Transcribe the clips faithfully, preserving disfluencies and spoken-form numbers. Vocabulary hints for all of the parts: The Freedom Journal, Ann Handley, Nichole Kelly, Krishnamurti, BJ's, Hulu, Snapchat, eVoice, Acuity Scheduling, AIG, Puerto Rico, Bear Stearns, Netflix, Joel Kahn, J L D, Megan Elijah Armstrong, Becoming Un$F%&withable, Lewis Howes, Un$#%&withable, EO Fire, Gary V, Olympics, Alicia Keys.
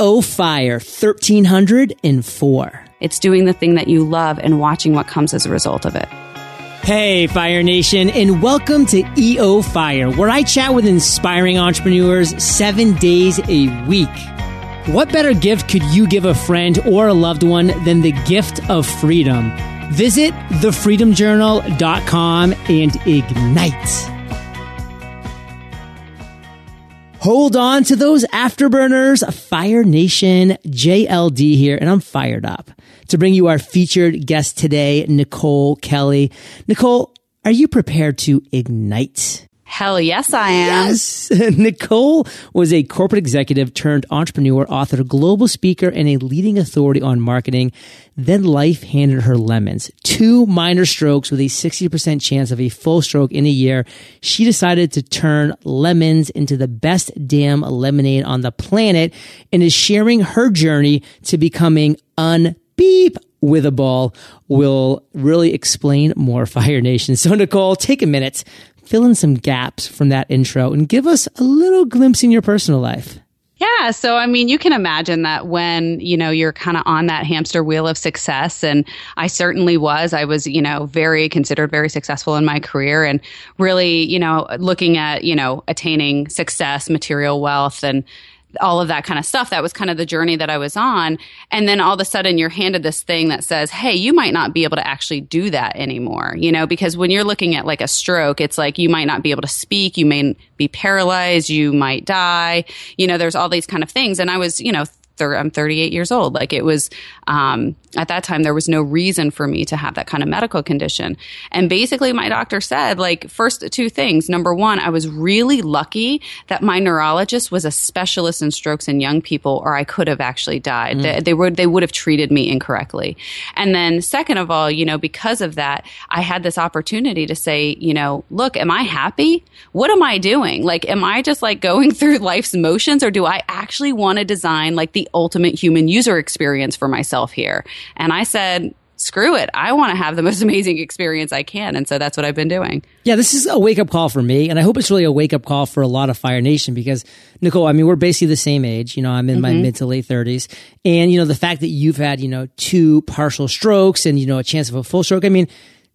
E O Fire thirteen oh four. It's doing the thing that you love and watching what comes as a result of it. Hey, Fire Nation, and welcome to E O Fire, where I chat with inspiring entrepreneurs seven days a week. What better gift could you give a friend or a loved one than the gift of freedom? Visit the freedom journal dot com and ignite. Hold on to those afterburners, Fire Nation. J L D here, and I'm fired up to bring you our featured guest today, Nichole Kelly. Nichole, are you prepared to ignite? Hell yes, I am. Yes. Nichole was a corporate executive turned entrepreneur, author, global speaker, and a leading authority on marketing. Then life handed her lemons. Two minor strokes with a sixty percent chance of a full stroke in a year. She decided to turn lemons into the best damn lemonade on the planet and is sharing her journey to becoming un$$withable. Will really explain more, Fire Nation. So Nichole, take a minute, fill in some gaps from that intro and give us a little glimpse in your personal life. Yeah. So, I mean, you can imagine that when, you know, you're kind of on that hamster wheel of success. And I certainly was, I was, you know, very considered very successful in my career and really, you know, looking at, you know, attaining success, material wealth, and all of that kind of stuff. That was kind of the journey that I was on. And then all of a sudden you're handed this thing that says, hey, you might not be able to actually do that anymore. You know, because when you're looking at like a stroke, it's like you might not be able to speak, you may be paralyzed, you might die. You know, there's all these kind of things. And I was, you know, thir- I'm thirty-eight years old. Like it was, um, at that time, there was no reason for me to have that kind of medical condition. And basically my doctor said, like, first two things. Number one, I was really lucky that my neurologist was a specialist in strokes in young people, or I could have actually died. Mm. They, they would, they would have treated me incorrectly. And then second of all, you know, because of that, I had this opportunity to say, you know, look, am I happy? What am I doing? Like, am I just like going through life's motions, or do I actually want to design like the ultimate human user experience for myself here? And I said, screw it. I want to have the most amazing experience I can. And so that's what I've been doing. Yeah, this is a wake-up call for me. And I hope it's really a wake-up call for a lot of Fire Nation because, Nichole, I mean, we're basically the same age. You know, I'm in mm-hmm. my mid to late thirties. And, you know, the fact that you've had, you know, two partial strokes and, you know, a chance of a full stroke, I mean,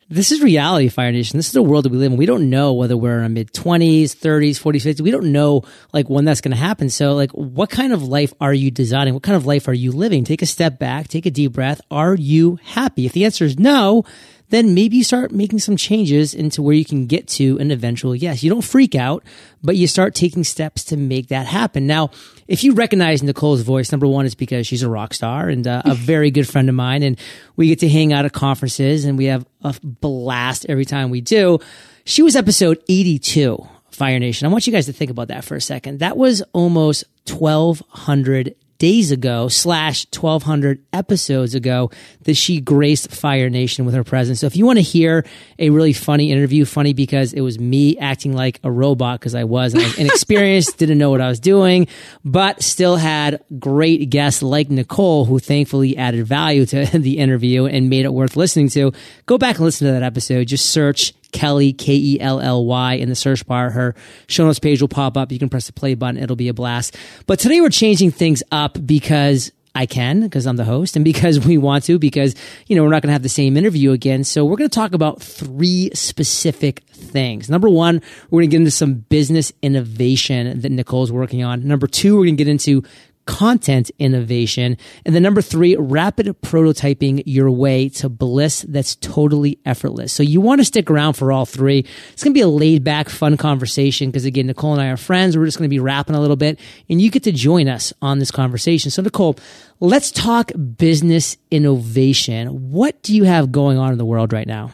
this is reality, Fire Nation. This is the world that we live in. We don't know whether we're in our mid-twenties, thirties, forties, fifties. We don't know, like, when that's going to happen. So, like, what kind of life are you designing? What kind of life are you living? Take a step back. Take a deep breath. Are you happy? If the answer is no, then maybe you start making some changes into where you can get to an eventual yes. You don't freak out, but you start taking steps to make that happen. Now, if you recognize Nichole's voice, number one, it's because she's a rock star and uh, a very good friend of mine. And we get to hang out at conferences and we have a blast every time we do. She was episode eighty-two, Fire Nation. I want you guys to think about that for a second. That was almost twelve hundred days ago slash twelve hundred episodes ago that she graced Fire Nation with her presence. So if you want to hear a really funny interview, funny because it was me acting like a robot because I was, I was inexperienced, didn't know what I was doing, but still had great guests like Nichole, who thankfully added value to the interview and made it worth listening to, go back and listen to that episode. Just search Kelly, K E L L Y, in the search bar. Her show notes page will pop up. You can press the play button. It'll be a blast. But today we're changing things up because I can, because I'm the host, and because we want to, because, you know, we're not going to have the same interview again. So we're going to talk about three specific things. Number one, we're going to get into some business innovation that Nichole's working on. Number two, we're going to get into content innovation. And then number three, rapid prototyping your way to bliss that's totally effortless. So you want to stick around for all three. It's going to be a laid back, fun conversation because, again, Nichole and I are friends. We're just going to be rapping a little bit and you get to join us on this conversation. So Nichole, let's talk business innovation. What do you have going on in the world right now?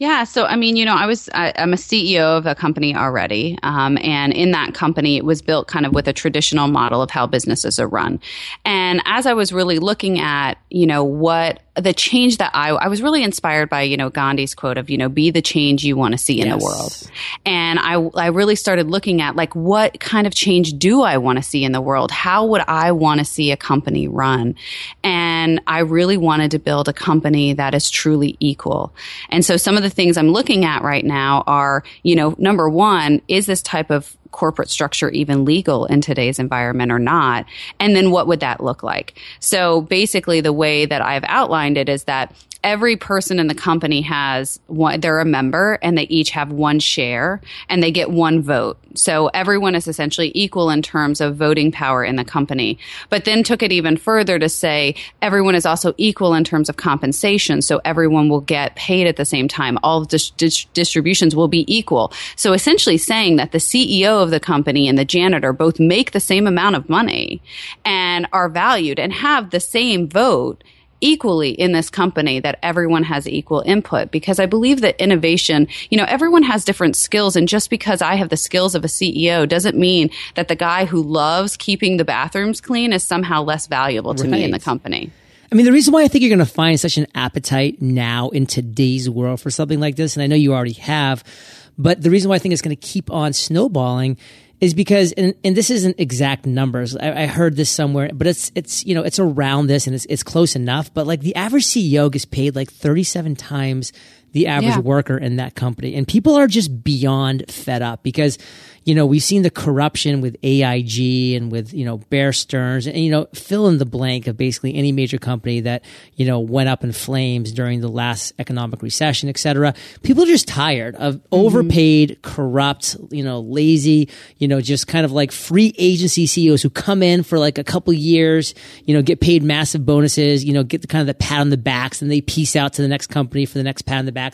Yeah. So, I mean, you know, I was, I, I'm a C E O of a company already. Um, and in that company, it was built kind of with a traditional model of how businesses are run. And as I was really looking at, you know, what the change that I, I was really inspired by, you know, Gandhi's quote of, you know, be the change you want to see in yes. the world. And I, I really started looking at like, what kind of change do I want to see in the world? How would I want to see a company run? And I really wanted to build a company that is truly equal. And so some of the things I'm looking at right now are, you know, number one, is this type of corporate structure even legal in today's environment or not? And then what would that look like? So basically the way that I've outlined it is that every person in the company has one, they're a member, and they each have one share and they get one vote. So everyone is essentially equal in terms of voting power in the company. But then took it even further to say everyone is also equal in terms of compensation. So everyone will get paid at the same time. All of the dis- distributions will be equal. So essentially saying that the C E O of the company and the janitor both make the same amount of money and are valued and have the same vote equally in this company, that everyone has equal input. Because I believe that innovation, you know, everyone has different skills. And just because I have the skills of a C E O doesn't mean that the guy who loves keeping the bathrooms clean is somehow less valuable to right. me in the company. I mean, the reason why I think you're going to find such an appetite now in today's world for something like this, and I know you already have, but the reason why I think it's going to keep on snowballing is because, and, and this isn't exact numbers. I, I heard this somewhere, but it's it's you know it's around this and it's it's close enough. But like the average C E O gets paid like thirty-seven times the average yeah. worker in that company, and people are just beyond fed up because you know we've seen the corruption with A I G and with you know Bear Stearns and you know fill in the blank of basically any major company that you know went up in flames during the last economic recession, et cetera. People are just tired of overpaid, mm-hmm. corrupt, you know, lazy, you know, just kind of like free agency C E Os who come in for like a couple years, you know, get paid massive bonuses, you know, get the kind of the pat on the backs, and they peace out to the next company for the next pat on the backs.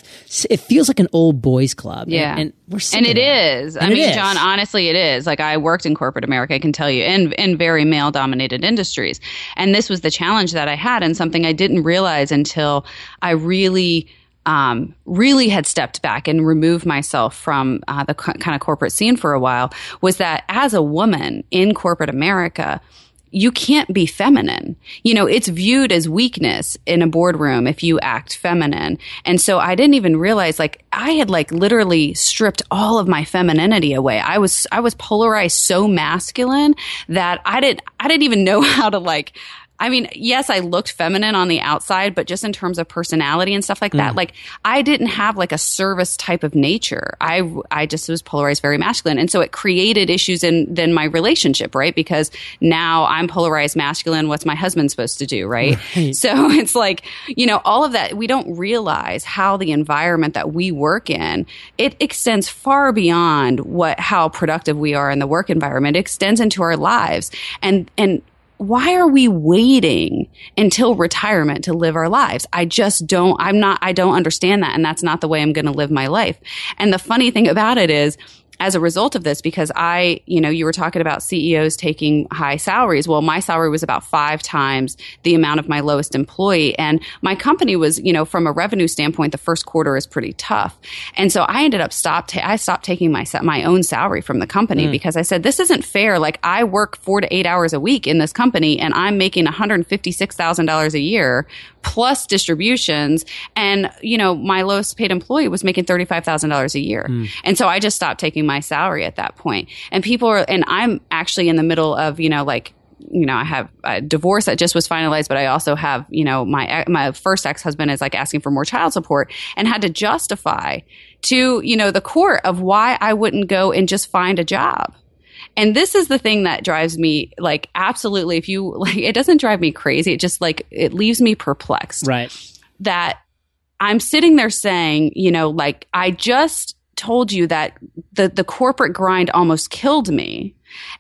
It feels like an old boys club. Yeah, and, and we're sick and it of is. And I it mean, is. John. Honestly, it is. Like I worked in corporate America, I can tell you, in, in very male-dominated industries. And this was the challenge that I had, and something I didn't realize until I really – Um, really had stepped back and removed myself from uh, the co- kind of corporate scene for a while, was that as a woman in corporate America, you can't be feminine. You know, it's viewed as weakness in a boardroom if you act feminine. And so I didn't even realize, like, I had like literally stripped all of my femininity away. I was, I was polarized so masculine that I didn't, I didn't even know how to like, I mean, yes, I looked feminine on the outside, but just in terms of personality and stuff like that, mm. like I didn't have like a service type of nature. I, I just was polarized very masculine. And so it created issues in then my relationship, right? Because now I'm polarized masculine. What's my husband supposed to do, right? right? So it's like, you know, all of that, we don't realize how the environment that we work in, it extends far beyond what, how productive we are in the work environment. It extends into our lives. And, and, why are we waiting until retirement to live our lives? I just don't, I'm not, I don't understand that. And that's not the way I'm going to live my life. And the funny thing about it is, as a result of this, because I, you know, you were talking about C E Os taking high salaries. Well, my salary was about five times the amount of my lowest employee. And my company was, you know, from a revenue standpoint, the first quarter is pretty tough. And so I ended up stopped, I stopped taking my, my own salary from the company mm. because I said, this isn't fair. Like I work four to eight hours a week in this company and I'm making one hundred fifty-six thousand dollars a year plus distributions. And, you know, my lowest paid employee was making thirty-five thousand dollars a year. Mm. And so I just stopped taking my my salary at that point. And people are, and I'm actually in the middle of, you know, like, you know, I have a divorce that just was finalized, but I also have, you know, my, my first ex-husband is like asking for more child support, and had to justify to, you know, the court of why I wouldn't go and just find a job. And this is the thing that drives me, like, absolutely. If you like, it doesn't drive me crazy. It just like, it leaves me perplexed. Right. That I'm sitting there saying, you know, like, I just told you that the, the corporate grind almost killed me,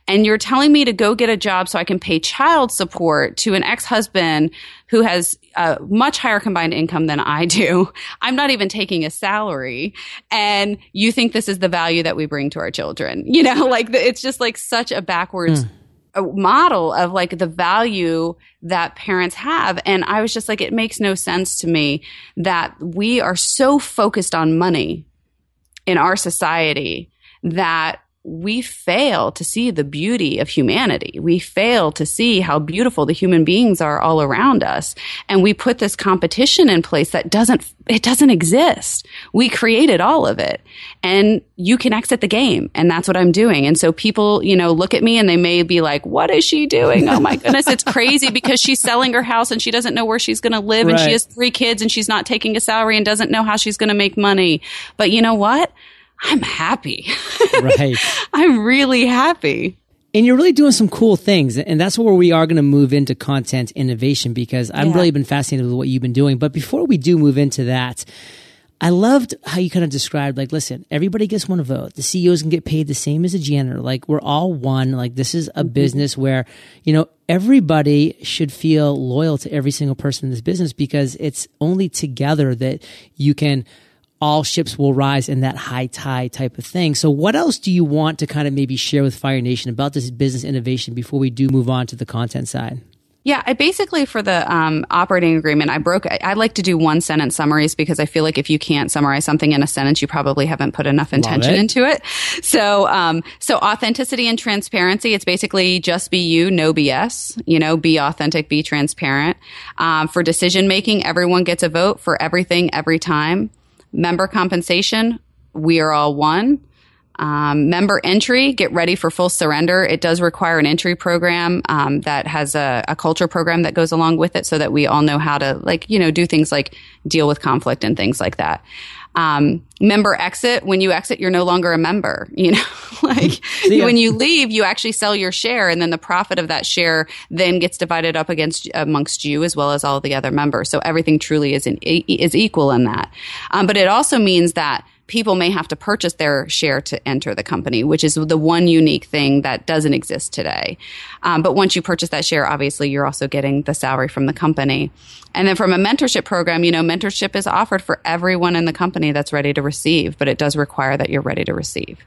and you're telling me to go get a job so I can pay child support to an ex-husband who has a much higher combined income than I do. I'm not even taking a salary, and you think this is the value that we bring to our children. You know, like the, it's just like such a backwards mm. model of like the value that parents have. And I was just like, it makes no sense to me that we are so focused on money in our society that we fail to see the beauty of humanity. We fail to see how beautiful the human beings are all around us. And we put this competition in place that doesn't, it doesn't exist. We created all of it, and you can exit the game. And that's what I'm doing. And so people, you know, look at me and they may be like, what is she doing? Oh my goodness. It's crazy because she's selling her house and she doesn't know where she's going to live. Right. And she has three kids and she's not taking a salary and doesn't know how she's going to make money. But you know what? I'm happy. Right. I'm really happy. And you're really doing some cool things. And that's where we are going to move into content innovation, because I've yeah. really been fascinated with what you've been doing. But before we do move into that, I loved how you kind of described, like, listen, everybody gets one vote. The C E Os can get paid the same as a janitor. Like, we're all one. Like, this is a mm-hmm. business where, you know, everybody should feel loyal to every single person in this business, because it's only together that you can all ships will rise in that high tide type of thing. So what else do you want to kind of maybe share with Fire Nation about this business innovation before we do move on to the content side? Yeah, I basically, for the um, operating agreement, I broke, I, I like to do one sentence summaries, because I feel like if you can't summarize something in a sentence, you probably haven't put enough intention it. into it. So, um, so authenticity and transparency, it's basically just be you, no B S, you know, be authentic, be transparent. Um, for decision making, everyone gets a vote for everything, every time. Member compensation, we are all one. Um, member entry, get ready for full surrender. It does require an entry program um, that has a, a culture program that goes along with it, so that we all know how to, like, you know, do things like deal with conflict and things like that. Um, member exit, when you exit, you're no longer a member, you know, like when you leave, you actually sell your share, and then the profit of that share then gets divided up against amongst you as well as all the other members. So everything truly is, in, is equal in that. Um, but it also means that people may have to purchase their share to enter the company, which is the one unique thing that doesn't exist today. Um, but once you purchase that share, obviously, you're also getting the salary from the company. And then from a mentorship program, you know, mentorship is offered for everyone in the company that's ready to receive, but it does require that you're ready to receive.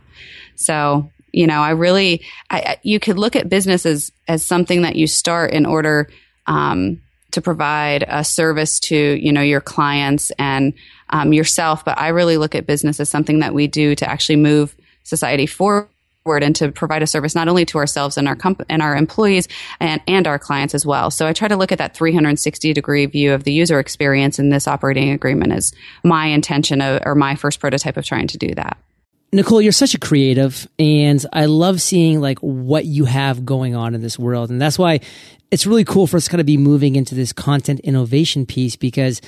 So, you know, I really, I, you could look at business as, as something that you start in order um, to provide a service to, you know, your clients and Um, yourself, but I really look at business as something that we do to actually move society forward and to provide a service not only to ourselves and our comp- and our employees and, and our clients as well. So I try to look at that three sixty degree view of the user experience, and this operating agreement is my intention of, or my first prototype of trying to do that. Nichole, you're such a creative, and I love seeing like what you have going on in this world. And that's why it's really cool for us to kind of be moving into this content innovation piece, because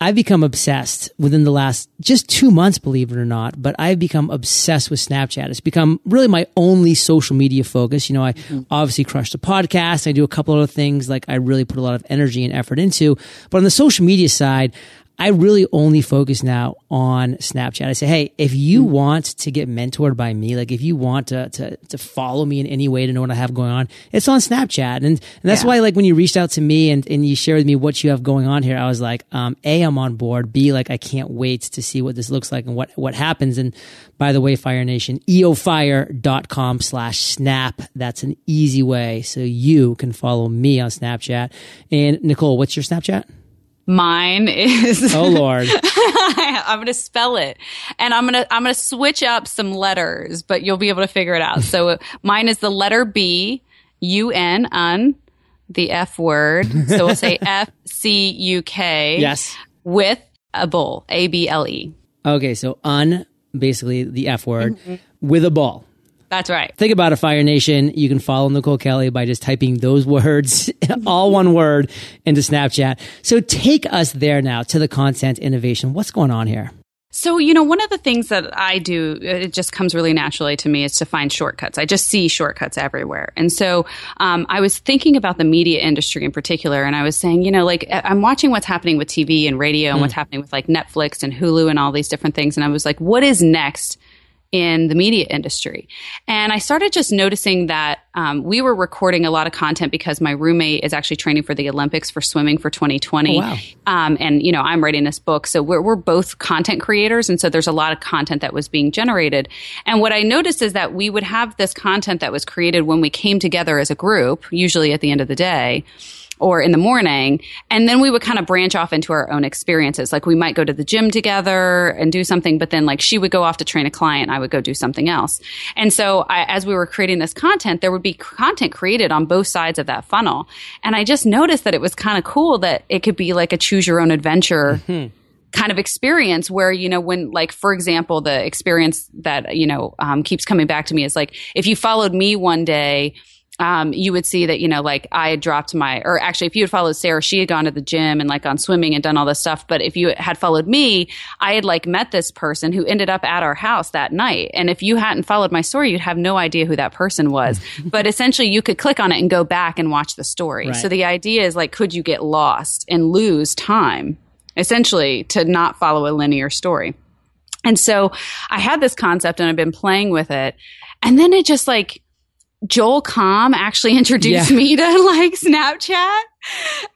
I've become obsessed within the last just two months, believe it or not, but I've become obsessed with Snapchat. It's become really my only social media focus. You know, I mm-hmm. obviously crushed the podcast. I do a couple other things like I really put a lot of energy and effort into. But on the social media side, I really only focus now on Snapchat. I say, hey, if you want to get mentored by me, like if you want to to, to follow me in any way to know what I have going on, it's on Snapchat. And, and that's yeah. why, like, when you reached out to me and, and you shared with me what you have going on here, I was like, um, A, I'm on board. B, like, I can't wait to see what this looks like and what, what happens. And by the way, Fire Nation, eofire.com slash snap. That's an easy way so you can follow me on Snapchat. And Nichole, what's your Snapchat? Mine is oh Lord. I'm going to spell it, and I'm going to I'm going to switch up some letters, but you'll be able to figure it out. So mine is the letter B, U N un, the F word. So we'll say F C U K. Yes. With a bull, A B L E. Okay, so un, basically the F word, mm-hmm. with a ball. That's right. Think about it, Fire Nation. You can follow Nichole Kelly by just typing those words, all one word, into Snapchat. So take us there now to the content innovation. What's going on here? So, you know, one of the things that I do, it just comes really naturally to me, is to find shortcuts. I just see shortcuts everywhere. And so um, I was thinking about the media industry in particular, and I was saying, you know, like I'm watching what's happening with T V and radio and mm. what's happening with like Netflix and Hulu and all these different things. And I was like, what is next in the media industry? And I started just noticing that um, we were recording a lot of content because my roommate is actually training for the Olympics for swimming for twenty twenty. Oh, wow. Um, and, you know, I'm writing this book. So we're, we're both content creators. And so there's a lot of content that was being generated. And what I noticed is that we would have this content that was created when we came together as a group, usually at the end of the day or in the morning. And then we would kind of branch off into our own experiences. Like we might go to the gym together and do something, but then like she would go off to train a client. I would go do something else. And so I, as we were creating this content, there would be content created on both sides of that funnel. And I just noticed that it was kind of cool that it could be like a choose your own adventure mm-hmm. kind of experience where, you know, when like, for example, the experience that, you know, um, keeps coming back to me is like, if you followed me one day, um, you would see that, you know, like I dropped my, or actually if you had followed Sarah, she had gone to the gym and like gone swimming and done all this stuff. But if you had followed me, I had like met this person who ended up at our house that night. And if you hadn't followed my story, you'd have no idea who that person was. But essentially you could click on it and go back and watch the story. Right. So the idea is like, could you get lost and lose time essentially to not follow a linear story? And so I had this concept and I've been playing with it. And then it just like, Joel Kahn actually introduced yeah. me to like Snapchat.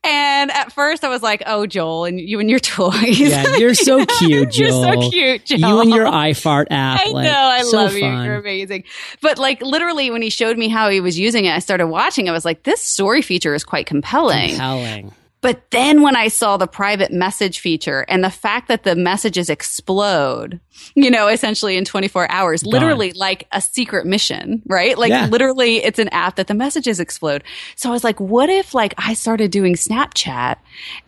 And at first I was like, oh, Joel, and you and your toys. Yeah, you're so cute, Joel. You're so cute, Joel. You and your iFart app. I like, know, I so love fun. You. You're amazing. But like literally when he showed me how he was using it, I started watching. I was like, this story feature is quite compelling. Compelling. But then when I saw the private message feature and the fact that the messages explode, you know, essentially in twenty-four hours, literally Darn. Like a secret mission, right? Like yeah. literally it's an app that the messages explode. So I was like, what if like I started doing Snapchat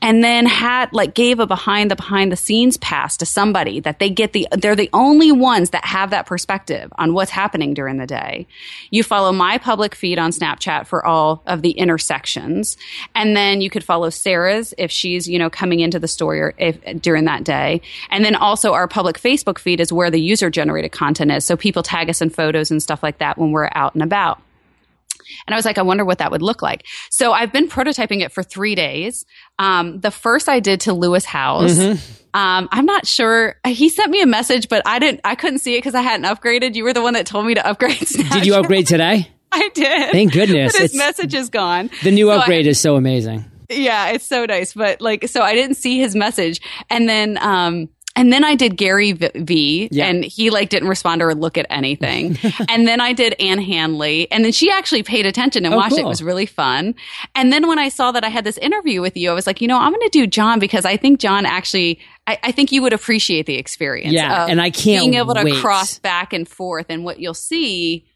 and then had like gave a behind the behind the scenes pass to somebody that they get the, they're the only ones that have that perspective on what's happening during the day. You follow my public feed on Snapchat for all of the intersections. And then you could follow Sarah's if she's, you know, coming into the story or if during that day. And then also our public Facebook feed is where the user generated content is. So people tag us in photos and stuff like that when we're out and about. And I was like, I wonder what that would look like. So I've been prototyping it for three days. Um, the first I did to Lewis Howes. Mm-hmm. Um, I'm not sure. He sent me a message, but I didn't, I couldn't see it because I hadn't upgraded. You were the one that told me to upgrade Snapchat. Did you upgrade today? I did. Thank goodness. But his it's, message is gone. The new so upgrade I, is so amazing. Yeah, it's so nice. But like, so I didn't see his message. And then, um, and then I did Gary V yeah. and he like didn't respond or look at anything. And then I did Ann Handley and then she actually paid attention and oh, watched cool. it. It was really fun. And then when I saw that I had this interview with you, I was like, you know, I'm going to do John because I think John actually, I, I think you would appreciate the experience. Yeah, of and I can't being able wait. to cross back and forth. And what you'll see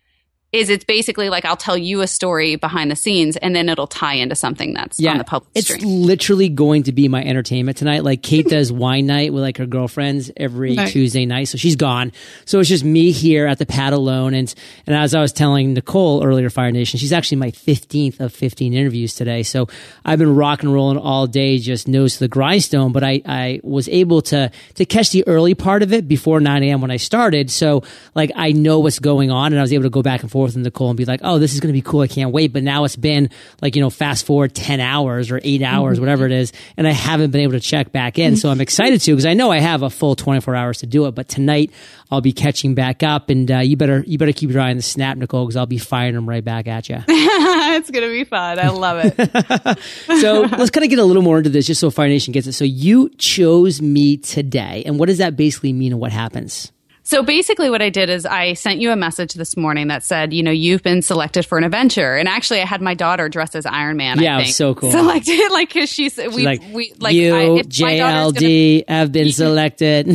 is it's basically like I'll tell you a story behind the scenes and then it'll tie into something that's yeah, on the public stream. It's literally going to be my entertainment tonight. Like Kate does wine night with like her girlfriends every right. Tuesday night. So she's gone. So it's just me here at the pad alone. And, and as I was telling Nichole earlier, Fire Nation, she's actually my fifteenth of fifteen interviews today. So I've been rock and rolling all day, just nose to the grindstone. But I, I was able to, to catch the early part of it before nine a.m. when I started. So like I know what's going on and I was able to go back and forth with Nichole and be like, oh, this is going to be cool. I can't wait. But now it's been like, you know, fast forward ten hours or eight hours, mm-hmm. whatever it is. And I haven't been able to check back in. Mm-hmm. So I'm excited to, because I know I have a full twenty-four hours to do it. But tonight I'll be catching back up and uh, you better, you better keep your eye on the snap, Nichole, because I'll be firing them right back at you. It's going to be fun. I love it. So let's kind of get a little more into this just so Fire Nation gets it. So you chose me today. And what does that basically mean and what happens? So basically what I did is I sent you a message this morning that said, you know, you've been selected for an adventure. And actually I had my daughter dressed as Iron Man, yeah, I think. Yeah, it was so cool. Selected, like, because she's, we, like, we, like, you, I, if J L D, gonna, have been selected.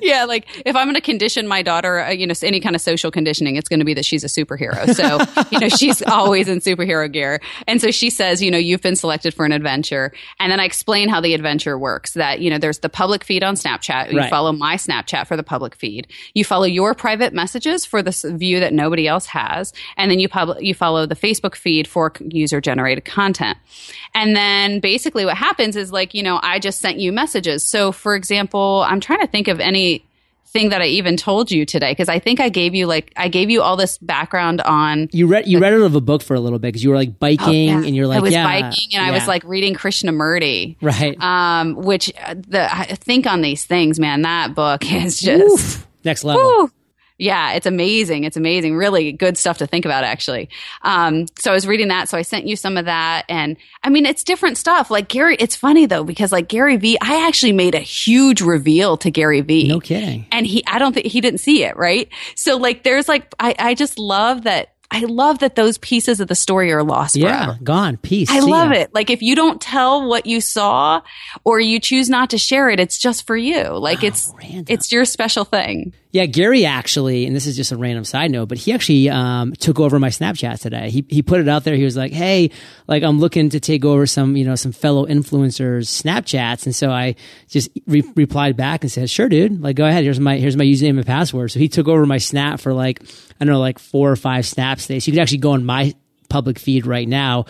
Yeah, like, if I'm going to condition my daughter, uh, you know, any kind of social conditioning, it's going to be that she's a superhero. So, you know, she's always in superhero gear. And so she says, you know, you've been selected for an adventure. And then I explain how the adventure works, that, you know, there's the public feed on Snapchat. You right. follow my Snapchat for the public feed. You follow your private messages for this view that nobody else has. And then you pub- you follow the Facebook feed for user-generated content. And then basically what happens is like, you know, I just sent you messages. So, for example, I'm trying to think of anything that I even told you today because I think I gave you like, I gave you all this background on. You read you the, read out of a book for a little bit because you were like biking oh, yeah. and you're like, I was yeah, biking and yeah. I was like reading Krishnamurti. Right. Um, which the I think on these things, man, that book is just... Oof. Next level. Woo. Yeah, it's amazing. It's amazing. Really good stuff to think about, actually. Um, so I was reading that. So I sent you some of that. And I mean, it's different stuff. Like Gary, it's funny though, because like Gary V, I actually made a huge reveal to Gary V. No kidding. And he, I don't think he didn't see it. Right. So like, there's like, I, I just love that. I love that those pieces of the story are lost forever. Yeah, gone. Peace. I love it. Like if you don't tell what you saw or you choose not to share it, it's just for you. Like wow, it's random. It's your special thing. Yeah, Gary actually, and this is just a random side note, but he actually um, took over my Snapchat today. He he put it out there. He was like, "Hey, like I'm looking to take over some, you know, some fellow influencers' Snapchats," and so I just re- replied back and said, "Sure, dude. Like, go ahead. Here's my here's my username and password." So he took over my Snap for like I don't know, like four or five Snaps today. So you could actually go on my public feed right now.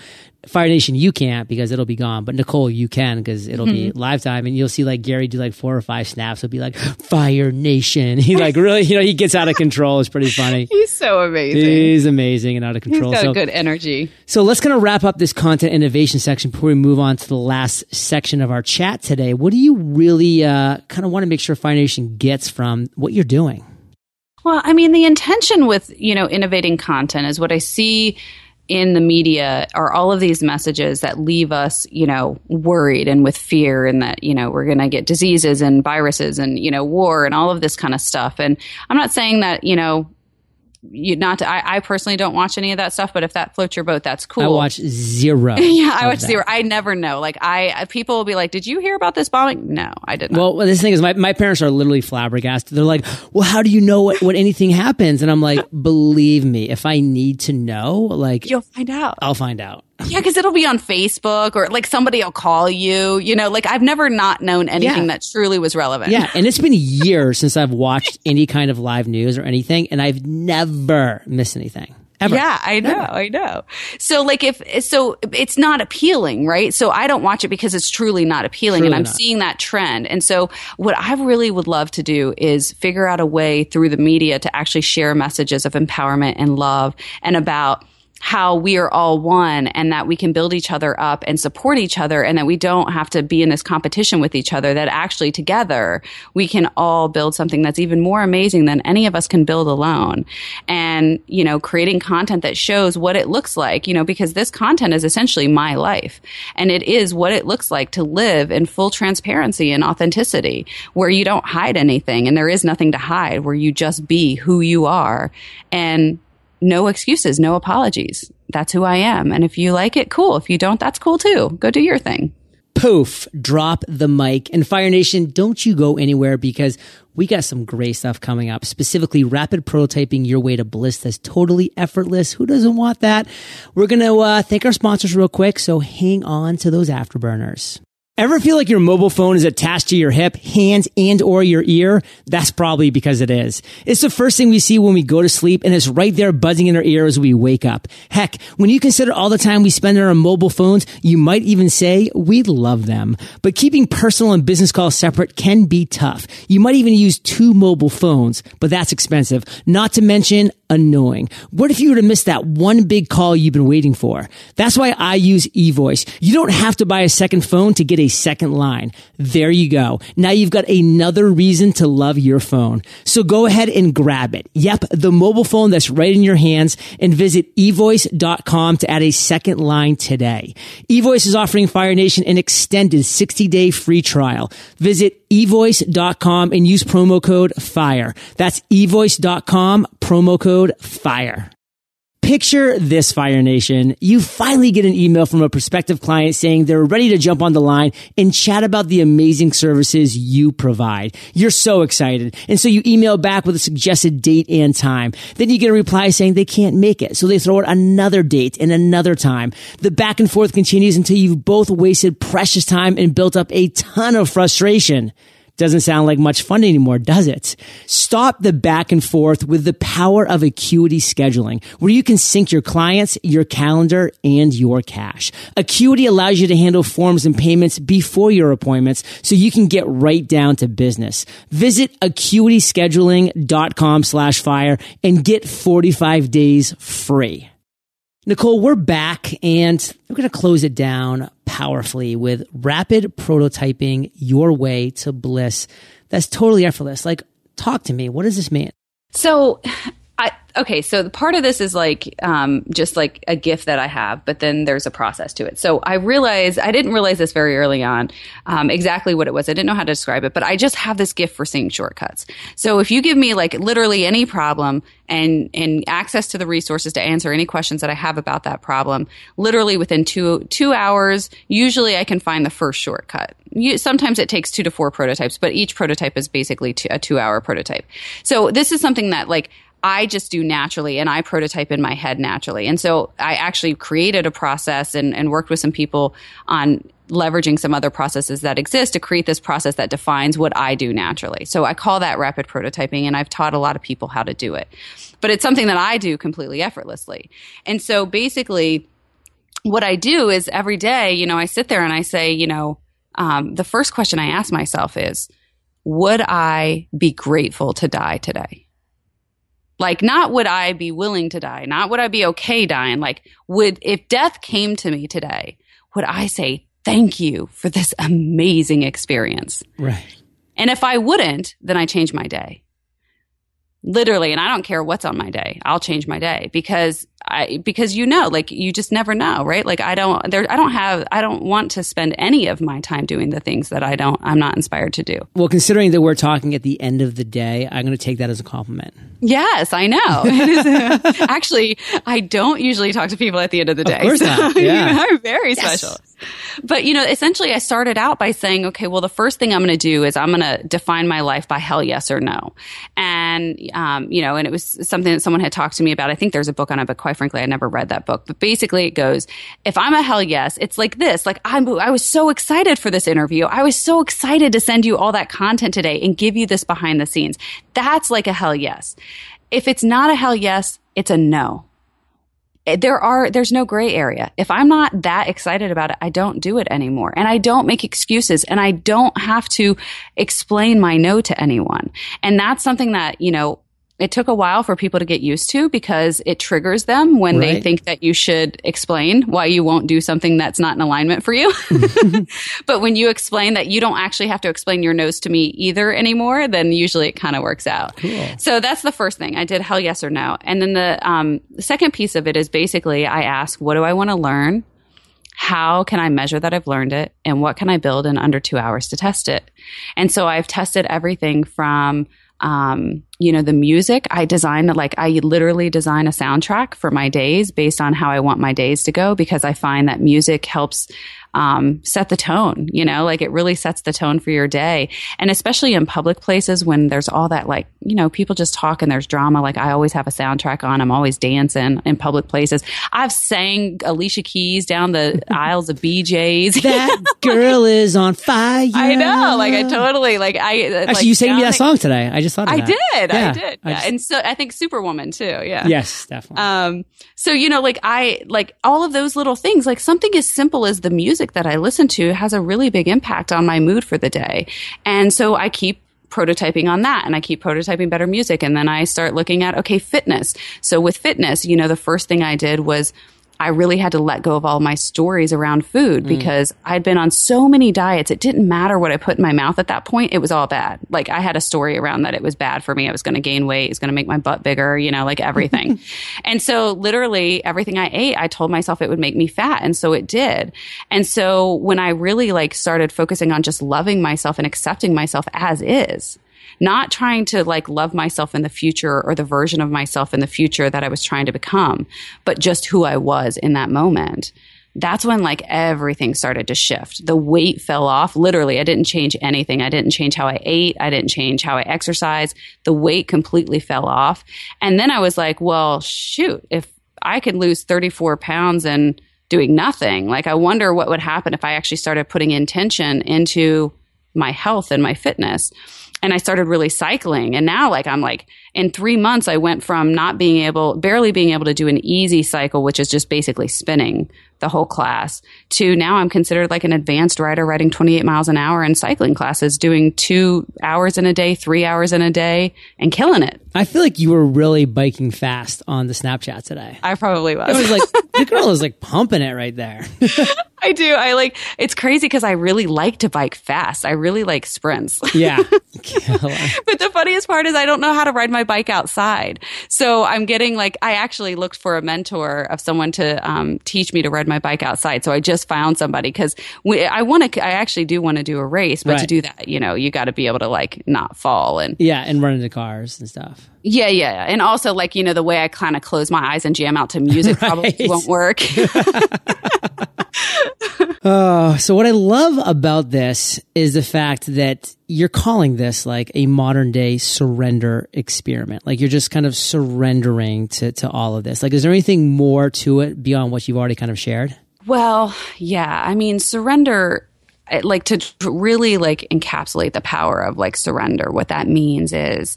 Fire Nation, you can't because it'll be gone. But Nichole, you can because it'll mm-hmm. be live time. And you'll see like Gary do like four or five snaps. He'll be like, Fire Nation. He like really, you know, he gets out of control. It's pretty funny. He's so amazing. He's amazing and out of control. He's got so, good energy. So let's kind of wrap up this content innovation section before we move on to the last section of our chat today. What do you really uh, kind of want to make sure Fire Nation gets from what you're doing? Well, I mean, the intention with, you know, innovating content is what I see in the media are all of these messages that leave us, you know, worried and with fear and that, you know, we're going to get diseases and viruses and, you know, war and all of this kind of stuff. And I'm not saying that, you know, you not. To, I, I personally don't watch any of that stuff, but if that floats your boat, that's cool. I watch zero. yeah, I watch that. zero. I never know. Like I, people will be like, "Did you hear about this bombing?" No, I didn't. Well, this thing is, my, my parents are literally flabbergasted. They're like, "Well, how do you know what, what anything happens?" And I'm like, "Believe me, if I need to know, like, you'll find out. I'll find out." Yeah, because it'll be on Facebook or like somebody will call you, you know, like I've never not known anything yeah. that truly was relevant. Yeah. And it's been years since I've watched any kind of live news or anything. And I've never missed anything. Ever. Yeah, I know. Ever. I know. So like if, so it's not appealing, right? So I don't watch it because it's truly not appealing truly and I'm not. seeing that trend. And so what I really would love to do is figure out a way through the media to actually share messages of empowerment and love and about how we are all one and that we can build each other up and support each other and that we don't have to be in this competition with each other, that actually together we can all build something that's even more amazing than any of us can build alone. And, you know, creating content that shows what it looks like, you know, because this content is essentially my life and it is what it looks like to live in full transparency and authenticity where you don't hide anything and there is nothing to hide, where you just be who you are and no excuses, no apologies. That's who I am. And if you like it, cool. If you don't, that's cool too. Go do your thing. Poof, drop the mic. And Fire Nation, don't you go anywhere because we got some great stuff coming up, specifically rapid prototyping your way to bliss that's totally effortless. Who doesn't want that? We're going to uh, thank our sponsors real quick. So hang on to those afterburners. Ever feel like your mobile phone is attached to your hip, hands, and or your ear? That's probably because it is. It's the first thing we see when we go to sleep, and it's right there buzzing in our ear as we wake up. Heck, when you consider all the time we spend on our mobile phones, you might even say we love them. But keeping personal and business calls separate can be tough. You might even use two mobile phones, but that's expensive, not to mention annoying. What if you were to miss that one big call you've been waiting for? That's why I use eVoice. You don't have to buy a second phone to get a second line. There you go. Now you've got another reason to love your phone. So go ahead and grab it. Yep, the mobile phone that's right in your hands, and visit e voice dot com to add a second line today. eVoice is offering Fire Nation an extended sixty day free trial. Visit e voice dot com and use promo code FIRE. That's e voice dot com, promo code FIRE. Picture this, Fire Nation. You finally get an email from a prospective client saying they're ready to jump on the line and chat about the amazing services you provide. You're so excited. And so you email back with a suggested date and time. Then you get a reply saying they can't make it. So they throw out another date and another time. The back and forth continues until you've both wasted precious time and built up a ton of frustration. Doesn't sound like much fun anymore, does it? Stop the back and forth with the power of Acuity Scheduling, where you can sync your clients, your calendar, and your cash. Acuity allows you to handle forms and payments before your appointments so you can get right down to business. Visit acuity scheduling dot com slash fire and get forty-five days free. Nichole, we're back and we're going to close it down powerfully with rapid prototyping your way to bliss. That's totally effortless. Like, talk to me. What does this mean? So, I okay. So the part of this is like um, just like a gift that I have, but then there's a process to it. So I realized I didn't realize this very early on um, exactly what it was. I didn't know how to describe it, but I just have this gift for seeing shortcuts. So if you give me like literally any problem and and access to the resources to answer any questions that I have about that problem, literally within two two hours, usually I can find the first shortcut. You, sometimes it takes two to four prototypes, but each prototype is basically two, a two hour prototype. So this is something that like I just do naturally, and I prototype in my head naturally. And so I actually created a process and, and worked with some people on leveraging some other processes that exist to create this process that defines what I do naturally. So I call that rapid prototyping, and I've taught a lot of people how to do it. But it's something that I do completely effortlessly. And so basically what I do is every day, you know, I sit there and I say, you know, um, the first question I ask myself is, would I be grateful to die today? Like, not would I be willing to die, not would I be okay dying. Like, would, if death came to me today, would I say, thank you for this amazing experience? Right. And if I wouldn't, then I change my day. Literally, and I don't care what's on my day. I'll change my day because I because you know, like, you just never know, right? Like, I don't there I don't have I don't want to spend any of my time doing the things that I don't I'm not inspired to do. Well, considering that we're talking at the end of the day, I'm going to take that as a compliment. Yes, I know. It is, actually, I don't usually talk to people at the end of the day. Of course so, not. Yeah. You know, I'm very yes. special. But, you know, essentially I started out by saying, okay, well, the first thing I'm going to do is I'm going to define my life by hell yes or no. And, um, you know, and it was something that someone had talked to me about. I think there's a book on it, but quite frankly, I never read that book. But basically it goes, if I'm a hell yes, it's like this. Like, I'm, I was so excited for this interview. I was so excited to send you all that content today and give you this behind the scenes. That's like a hell yes. If it's not a hell yes, it's a no. There are, there's no gray area. If I'm not that excited about it, I don't do it anymore. And I don't make excuses, and I don't have to explain my no to anyone. And that's something that, you know, it took a while for people to get used to because it triggers them when right. they think that you should explain why you won't do something that's not in alignment for you. But when you explain that you don't actually have to explain your no's to me either anymore, then usually it kind of works out. Cool. So that's the first thing. I did hell yes or no. And then the um, second piece of it is basically I ask, what do I want to learn? How can I measure that I've learned it? And what can I build in under two hours to test it? And so I've tested everything from Um, you know, the music. I design, like, I literally design a soundtrack for my days based on how I want my days to go, because I find that music helps um, set the tone, you know, like it really sets the tone for your day. And especially in public places when there's all that, like, you know, people just talk and there's drama. Like, I always have a soundtrack on. I'm always dancing in public places. I've sang Alicia Keys down the aisles of B J's. That girl like, is on fire. I know. Like, I totally, like, I. Actually, like, you sang me that song today. I just thought of I that. Did. Yeah, I did. I just, yeah. And so I think Superwoman too. Yeah. Yes, definitely. Um, so, you know, like I, like all of those little things, like something as simple as the music that I listen to has a really big impact on my mood for the day. And so I keep prototyping on that, and I keep prototyping better music. And then I start looking at, okay, fitness. So with fitness, you know, the first thing I did was I really had to let go of all my stories around food, because mm. I'd been on so many diets. It didn't matter what I put in my mouth at that point. It was all bad. Like, I had a story around that it was bad for me. I was going to gain weight. It was going to make my butt bigger, you know, like everything. And so literally everything I ate, I told myself it would make me fat. And so it did. And so when I really like started focusing on just loving myself and accepting myself as is, not trying to like love myself in the future or the version of myself in the future that I was trying to become, but just who I was in that moment. That's when like everything started to shift. The weight fell off. Literally, I didn't change anything. I didn't change how I ate. I didn't change how I exercised. The weight completely fell off. And then I was like, well, shoot, if I could lose thirty-four pounds and doing nothing, like, I wonder what would happen if I actually started putting intention into my health and my fitness. And I started really cycling. And now, like, I'm like, in three months, I went from not being able, barely being able to do an easy cycle, which is just basically spinning the whole class, to now I'm considered like an advanced rider, riding twenty-eight miles an hour in cycling classes, doing two hours in a day, three hours in a day, and killing it. I feel like you were really biking fast on the Snapchat today. I probably was. It was like, the girl is like pumping it right there. I do. I like, it's crazy because I really like to bike fast. I really like sprints. Yeah. But the funniest part is I don't know how to ride my bike outside. So I'm getting like, I actually looked for a mentor of someone to um, teach me to ride my bike outside. So I just found somebody because I want to, I actually do want to do a race, but right. to do that, you know, you got to be able to like not fall and. Yeah. And run into cars and stuff. Yeah. Yeah. And also like, you know, the way I kind of close my eyes and jam out to music right. probably won't work. Uh, so what I love about this is the fact that you're calling this like a modern day surrender experiment. Like you're just kind of surrendering to, to all of this. Like, is there anything more to it beyond what you've already kind of shared? Well, yeah. I mean, surrender, like to really like encapsulate the power of like surrender, what that means is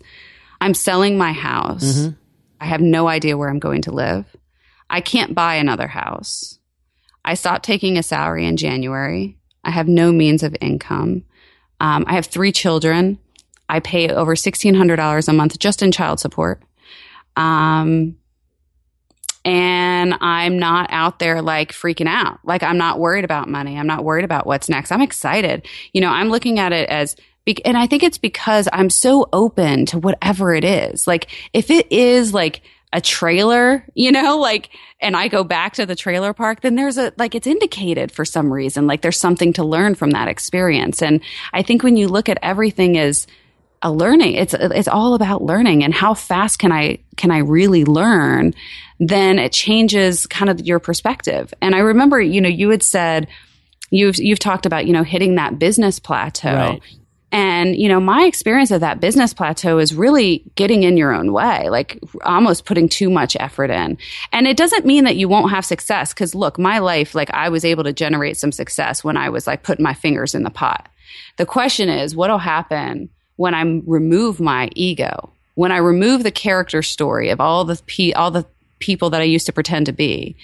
I'm selling my house. Mm-hmm. I have no idea where I'm going to live. I can't buy another house. I stopped taking a salary in January. I have no means of income. Um, I have three children. I pay over sixteen hundred dollars a month just in child support. Um, and I'm not out there like freaking out. Like I'm not worried about money. I'm not worried about what's next. I'm excited. You know, I'm looking at it as, be- and I think it's because I'm so open to whatever it is. Like if it is like a trailer, you know, like, and I go back to the trailer park, then there's a, like, it's indicated for some reason, like there's something to learn from that experience. And I think when you look at everything as a learning, it's, it's all about learning and how fast can I, can I really learn? Then it changes kind of your perspective. And I remember, you know, you had said, you've, you've talked about, you know, hitting that business plateau. Right. And, you know, my experience of that business plateau is really getting in your own way, like almost putting too much effort in. And it doesn't mean that you won't have success because, look, my life, like I was able to generate some success when I was like putting my fingers in the pot. The question is, what'll happen when I remove my ego, when I remove the character story of all the pe- all the people that I used to pretend to be,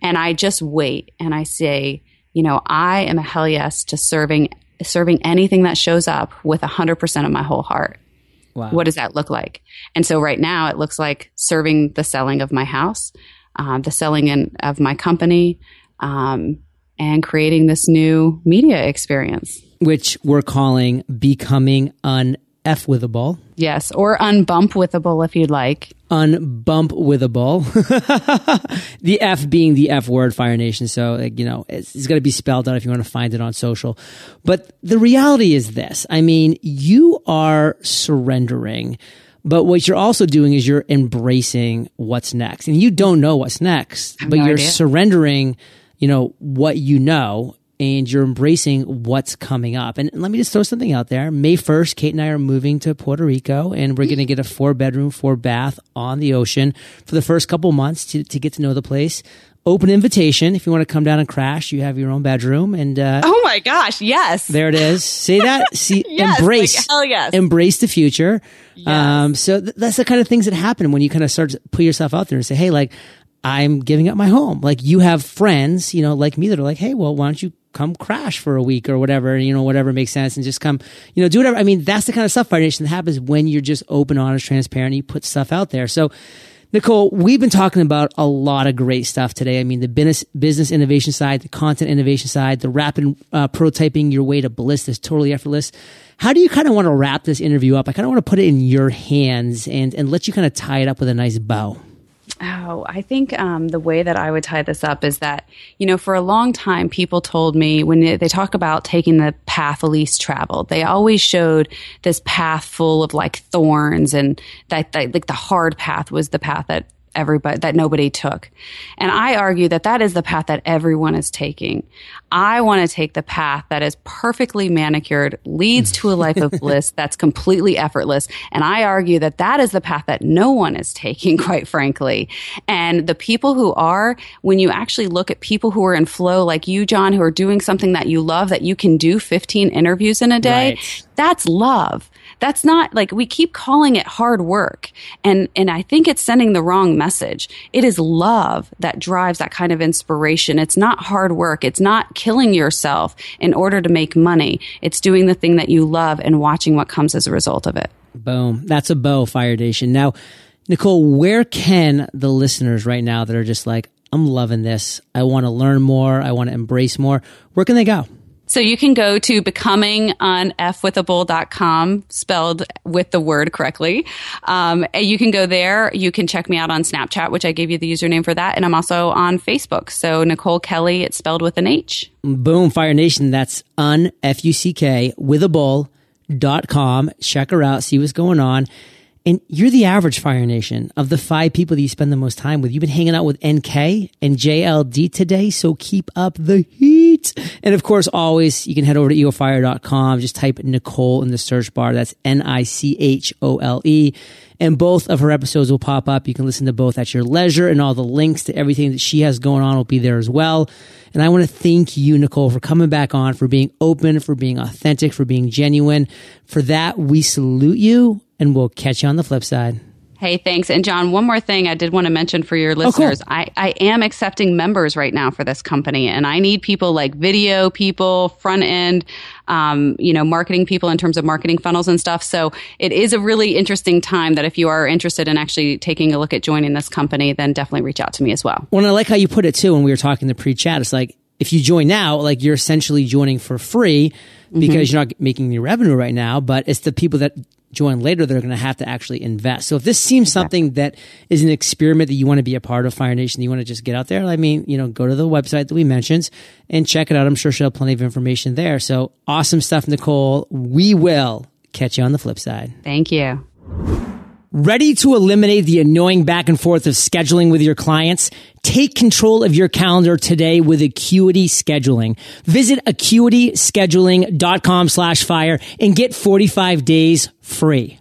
and I just wait and I say, you know, I am a hell yes to serving serving anything that shows up with one hundred percent of my whole heart. Wow. What does that look like? And so right now it looks like serving the selling of my house, um, the selling in, of my company, um, and creating this new media experience. Which we're calling Becoming Un$F%&withable. Yes, or Un$Bump%&withable if you'd like. Un$Bump%&withable. The F being the F word, Fire Nation. So, like, you know, it's, it's going to be spelled out if you want to find it on social. But the reality is this. I mean, you are surrendering, but what you're also doing is you're embracing what's next. And you don't know what's next, but no you're idea. surrendering, you know, what you know. And you're embracing what's coming up. And let me just throw something out there. May first, Kate and I are moving to Puerto Rico, and we're going to get a four-bedroom, four-bath on the ocean for the first couple months to, to get to know the place. Open invitation. If you want to come down and crash, you have your own bedroom. And uh, oh my gosh, yes. There it is. See that? See, yes, embrace. Like, hell yes. Embrace the future. Yes. Um, so th- that's the kind of things that happen when you kind of start to put yourself out there and say, hey, like, I'm giving up my home. Like, you have friends, you know, like me that are like, hey, well, why don't you come crash for a week or whatever, you know, whatever makes sense, and just come, you know, do whatever. I mean, that's the kind of stuff, Fire Nation, that happens when you're just open, honest, transparent, and you put stuff out there. So, Nichole, we've been talking about a lot of great stuff today. I mean, the business business innovation side, the content innovation side, the rapid uh, prototyping your way to bliss that's totally effortless. How do you kind of want to wrap this interview up? I kind of want to put it in your hands and, and let you kind of tie it up with a nice bow. Oh, I think um, the way that I would tie this up is that, you know, for a long time, people told me when they, they talk about taking the path least traveled, they always showed this path full of like thorns, and that, that like the hard path was the path that everybody, that nobody took. And I argue that that is the path that everyone is taking. I want to take the path that is perfectly manicured, leads to a life of bliss that's completely effortless. And I argue that that is the path that no one is taking, quite frankly. And the people who are, when you actually look at people who are in flow, like you, John, who are doing something that you love, that you can do fifteen interviews in a day, right. That's love. That's not like, we keep calling it hard work. And, and I think it's sending the wrong message. It is love that drives that kind of inspiration. It's not hard work. It's not killing yourself in order to make money. It's doing the thing that you love and watching what comes as a result of it. Boom. That's a bow, Fire Nation. Now, Nichole, where can the listeners right now that are just like, I'm loving this. I want to learn more. I want to embrace more. Where can they go? So you can go to becoming un f withable dot com, spelled with the word correctly. Um, you can go there. You can check me out on Snapchat, which I gave you the username for that. And I'm also on Facebook. So Nichole Kelly, it's spelled with an H. Boom, Fire Nation. That's un, F U C K, withable dot com. Check her out. See what's going on. And you're the average Fire Nation of the five people that you spend the most time with. You've been hanging out with N K and J L D today, so keep up the heat. And of course, always, you can head over to E O fire dot com. Just type Nichole in the search bar. That's N I C H O L E. And both of her episodes will pop up. You can listen to both at your leisure, and all the links to everything that she has going on will be there as well. And I want to thank you, Nichole, for coming back on, for being open, for being authentic, for being genuine. For that, we salute you. And we'll catch you on the flip side. Hey, thanks. And John, one more thing I did want to mention for your listeners. Oh, cool. I, I am accepting members right now for this company, and I need people like video people, front end, um, you know, marketing people in terms of marketing funnels and stuff. So it is a really interesting time that if you are interested in actually taking a look at joining this company, then definitely reach out to me as well. Well, and I like how you put it too when we were talking the pre-chat. It's like, if you join now, like you're essentially joining for free because mm-hmm. you're not making any revenue right now, but it's the people that join later that are going to have to actually invest. So if this seems exactly. something that is an experiment that you want to be a part of, Fire Nation, you want to just get out there, I mean, you know, go to the website that we mentioned and check it out. I'm sure she'll have plenty of information there. So awesome stuff, Nichole. We will catch you on the flip side. Thank you. Ready to eliminate the annoying back and forth of scheduling with your clients? Take control of your calendar today with Acuity Scheduling. Visit acuity scheduling dot com slash fire and get forty-five days free.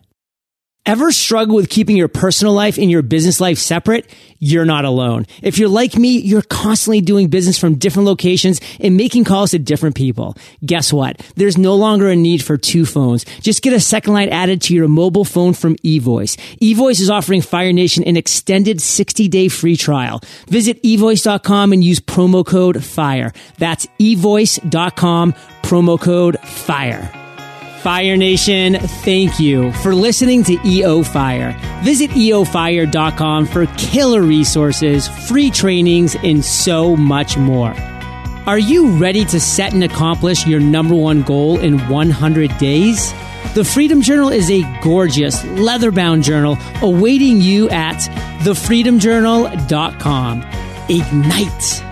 Ever struggle with keeping your personal life and your business life separate? You're not alone. If you're like me, you're constantly doing business from different locations and making calls to different people. Guess what? There's no longer a need for two phones. Just get a second line added to your mobile phone from eVoice. eVoice is offering Fire Nation an extended sixty day free trial. Visit e voice dot com and use promo code FIRE. That's e voice dot com, promo code FIRE. Fire Nation, thank you for listening to E O Fire. Visit e o fire dot com for killer resources, free trainings, and so much more. Are you ready to set and accomplish your number one goal in one hundred days? The Freedom Journal is a gorgeous leather-bound journal awaiting you at the freedom journal dot com. Ignite